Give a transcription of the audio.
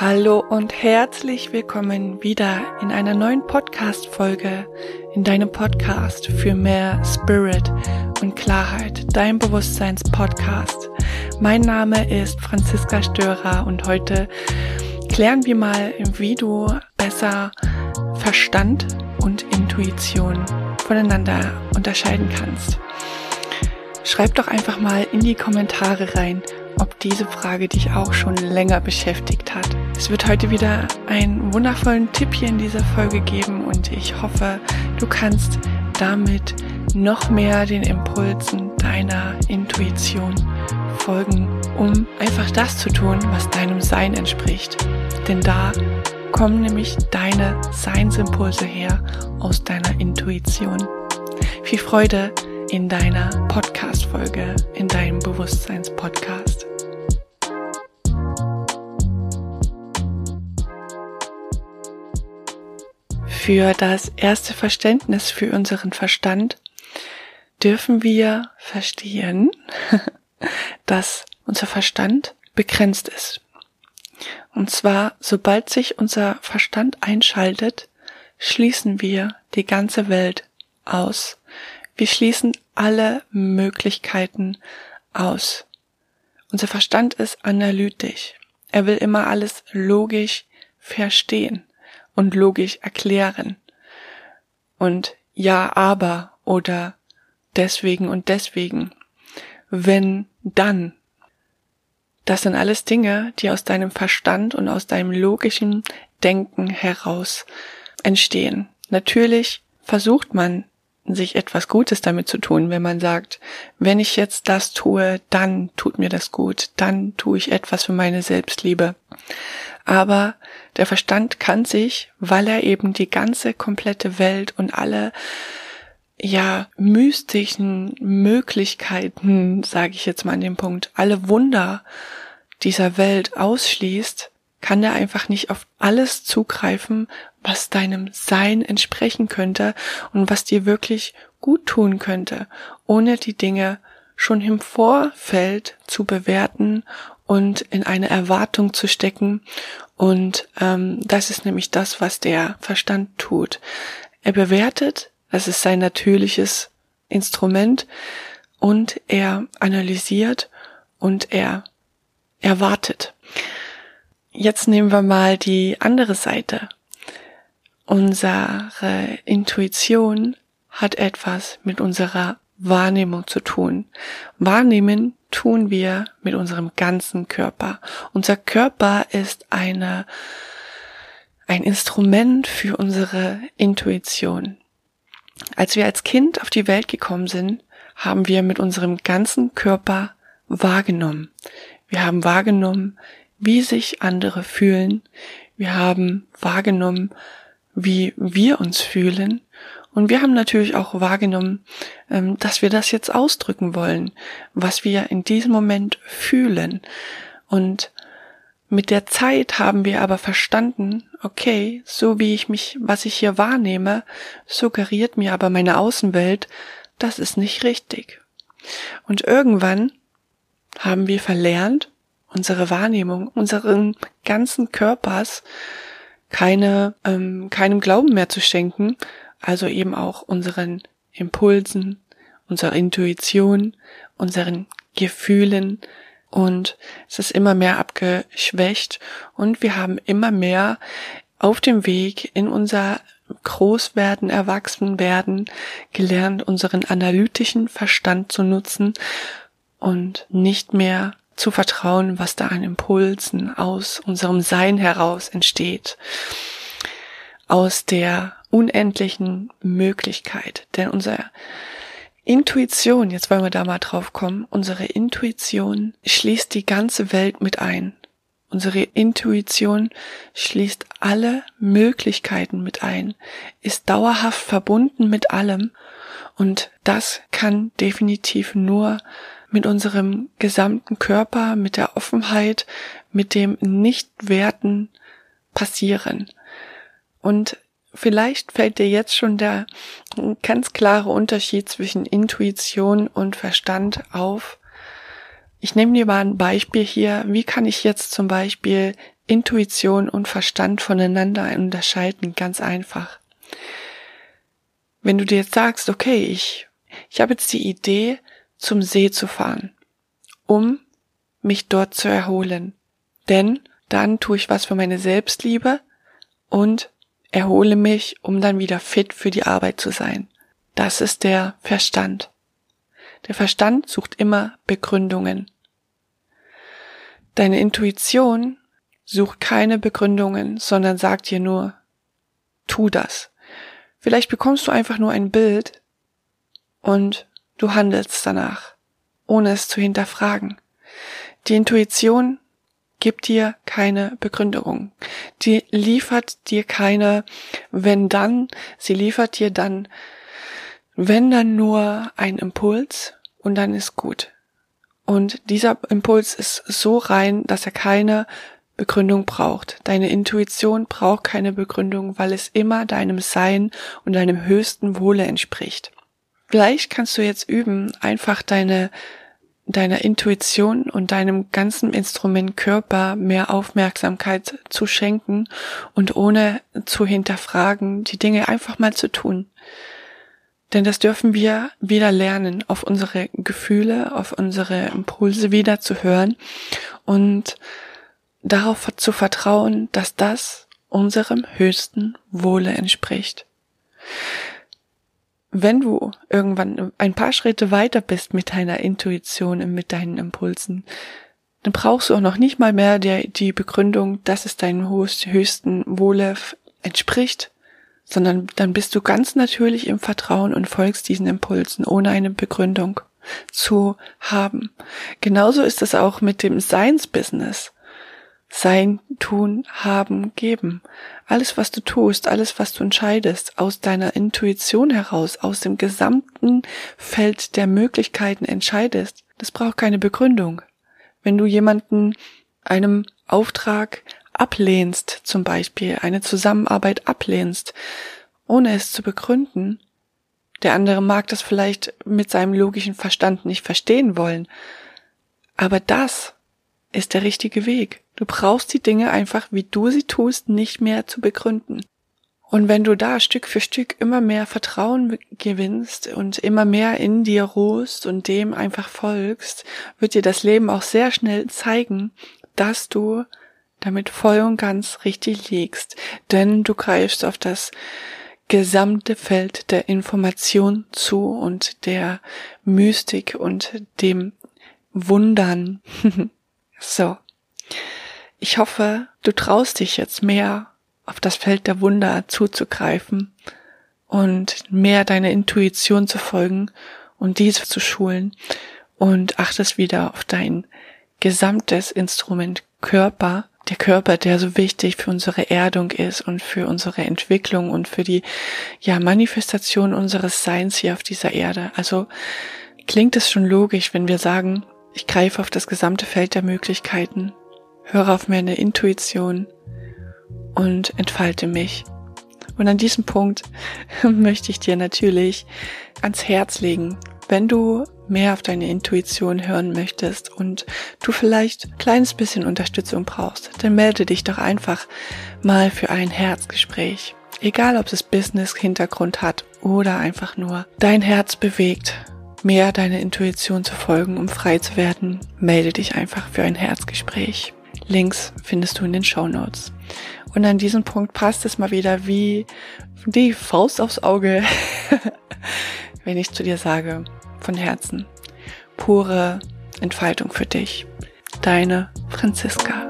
Hallo und herzlich willkommen wieder in einer neuen Podcast-Folge, in deinem Podcast für mehr Spirit und Klarheit, dein Bewusstseins-Podcast. Mein Name ist Franziska Störer und heute klären wir mal, wie du besser Verstand und Intuition voneinander unterscheiden kannst. Schreib doch einfach mal in die Kommentare rein, ob diese Frage dich auch schon länger beschäftigt hat. Es wird heute wieder einen wundervollen Tipp hier in dieser Folge geben und ich hoffe, du kannst damit noch mehr den Impulsen deiner Intuition folgen, um einfach das zu tun, was deinem Sein entspricht. Denn da kommen nämlich deine Seinsimpulse her aus deiner Intuition. Viel Freude in deiner Podcast-Folge, in deinem Bewusstseins-Podcast. Für das erste Verständnis für unseren Verstand dürfen wir verstehen, dass unser Verstand begrenzt ist. Und zwar, sobald sich unser Verstand einschaltet, schließen wir die ganze Welt aus. Wir schließen alle Möglichkeiten aus. Unser Verstand ist analytisch. Er will immer alles logisch verstehen und logisch erklären. Und ja, aber oder deswegen und deswegen. Wenn, dann. Das sind alles Dinge, die aus deinem Verstand und aus deinem logischen Denken heraus entstehen. Natürlich versucht man, sich etwas Gutes damit zu tun, wenn man sagt, wenn ich jetzt das tue, dann tut mir das gut, dann tue ich etwas für meine Selbstliebe. Aber der Verstand kann sich, weil er eben die ganze komplette Welt und alle, ja, mystischen Möglichkeiten, sage ich jetzt mal an dem Punkt, alle Wunder dieser Welt ausschließt, kann er einfach nicht auf alles zugreifen, was deinem Sein entsprechen könnte und was dir wirklich gut tun könnte, ohne die Dinge schon im Vorfeld zu bewerten und in eine Erwartung zu stecken. Und das ist nämlich das, was der Verstand tut. Er bewertet, das ist sein natürliches Instrument, und er analysiert und er erwartet. Jetzt nehmen wir mal die andere Seite. Unsere Intuition hat etwas mit unserer Wahrnehmung zu tun. Wahrnehmen tun wir mit unserem ganzen Körper. Unser Körper ist ein Instrument für unsere Intuition. Als wir als Kind auf die Welt gekommen sind, haben wir mit unserem ganzen Körper wahrgenommen. Wir haben wahrgenommen, wie sich andere fühlen. Wir haben wahrgenommen, wie wir uns fühlen. Und wir haben natürlich auch wahrgenommen, dass wir das jetzt ausdrücken wollen, was wir in diesem Moment fühlen. Und mit der Zeit haben wir aber verstanden, okay, so wie ich mich, was ich hier wahrnehme, suggeriert mir aber meine Außenwelt, das ist nicht richtig. Und irgendwann haben wir verlernt, unsere Wahrnehmung, unseren ganzen Körpers keinem Glauben mehr zu schenken, also eben auch unseren Impulsen, unserer Intuition, unseren Gefühlen, und es ist immer mehr abgeschwächt und wir haben immer mehr auf dem Weg in unser Großwerden, Erwachsenwerden gelernt, unseren analytischen Verstand zu nutzen und nicht mehr zu vertrauen, was da an Impulsen aus unserem Sein heraus entsteht, aus der unendlichen Möglichkeit. Denn unsere Intuition, jetzt wollen wir da mal drauf kommen, unsere Intuition schließt die ganze Welt mit ein. Unsere Intuition schließt alle Möglichkeiten mit ein, ist dauerhaft verbunden mit allem, und das kann definitiv nur mit unserem gesamten Körper, mit der Offenheit, mit dem Nichtwerten passieren. Und vielleicht fällt dir jetzt schon der ganz klare Unterschied zwischen Intuition und Verstand auf. Ich nehme dir mal ein Beispiel hier. Wie kann ich jetzt zum Beispiel Intuition und Verstand voneinander unterscheiden, ganz einfach. Wenn du dir jetzt sagst, okay, ich habe jetzt die Idee, zum See zu fahren, um mich dort zu erholen, denn dann tue ich was für meine Selbstliebe und erhole mich, um dann wieder fit für die Arbeit zu sein. Das ist der Verstand. Der Verstand sucht immer Begründungen. Deine Intuition sucht keine Begründungen, sondern sagt dir nur, tu das. Vielleicht bekommst du einfach nur ein Bild und du handelst danach, ohne es zu hinterfragen. Die Intuition gibt dir keine Begründung. Die liefert dir keine Wenn-Dann. Sie liefert dir dann, wenn dann nur einen Impuls und dann ist gut. Und dieser Impuls ist so rein, dass er keine Begründung braucht. Deine Intuition braucht keine Begründung, weil es immer deinem Sein und deinem höchsten Wohle entspricht. Vielleicht kannst du jetzt üben, einfach deiner Intuition und deinem ganzen Instrument Körper mehr Aufmerksamkeit zu schenken und ohne zu hinterfragen, die Dinge einfach mal zu tun. Denn das dürfen wir wieder lernen, auf unsere Gefühle, auf unsere Impulse wieder zu hören und darauf zu vertrauen, dass das unserem höchsten Wohle entspricht. Wenn du irgendwann ein paar Schritte weiter bist mit deiner Intuition und mit deinen Impulsen, dann brauchst du auch noch nicht mal mehr die Begründung, dass es deinem höchsten Wohle entspricht, sondern dann bist du ganz natürlich im Vertrauen und folgst diesen Impulsen, ohne eine Begründung zu haben. Genauso ist es auch mit dem Seinsbusiness. Sein, tun, haben, geben. Alles, was du tust, alles, was du entscheidest, aus deiner Intuition heraus, aus dem gesamten Feld der Möglichkeiten entscheidest, das braucht keine Begründung. Wenn du jemanden einem Auftrag ablehnst, zum Beispiel, eine Zusammenarbeit ablehnst, ohne es zu begründen, der andere mag das vielleicht mit seinem logischen Verstand nicht verstehen wollen, aber das ist der richtige Weg. Du brauchst die Dinge einfach, wie du sie tust, nicht mehr zu begründen. Und wenn du da Stück für Stück immer mehr Vertrauen gewinnst und immer mehr in dir ruhst und dem einfach folgst, wird dir das Leben auch sehr schnell zeigen, dass du damit voll und ganz richtig liegst. Denn du greifst auf das gesamte Feld der Information zu und der Mystik und dem Wundern. So, ich hoffe, du traust dich jetzt mehr auf das Feld der Wunder zuzugreifen und mehr deiner Intuition zu folgen und diese zu schulen und achtest wieder auf dein gesamtes Instrument Körper, der Körper, der so wichtig für unsere Erdung ist und für unsere Entwicklung und für die Manifestation unseres Seins hier auf dieser Erde. Also klingt es schon logisch, wenn wir sagen, ich greife auf das gesamte Feld der Möglichkeiten, höre auf meine Intuition und entfalte mich. Und an diesem Punkt möchte ich dir natürlich ans Herz legen, wenn du mehr auf deine Intuition hören möchtest und du vielleicht ein kleines bisschen Unterstützung brauchst, dann melde dich doch einfach mal für ein Herzgespräch. Egal, ob es Business-Hintergrund hat oder einfach nur dein Herz bewegt, mehr deiner Intuition zu folgen, um frei zu werden, melde dich einfach für ein Herzgespräch. Links findest du in den Shownotes. Und an diesem Punkt passt es mal wieder wie die Faust aufs Auge, wenn ich zu dir sage, von Herzen, pure Entfaltung für dich. Deine Franziska.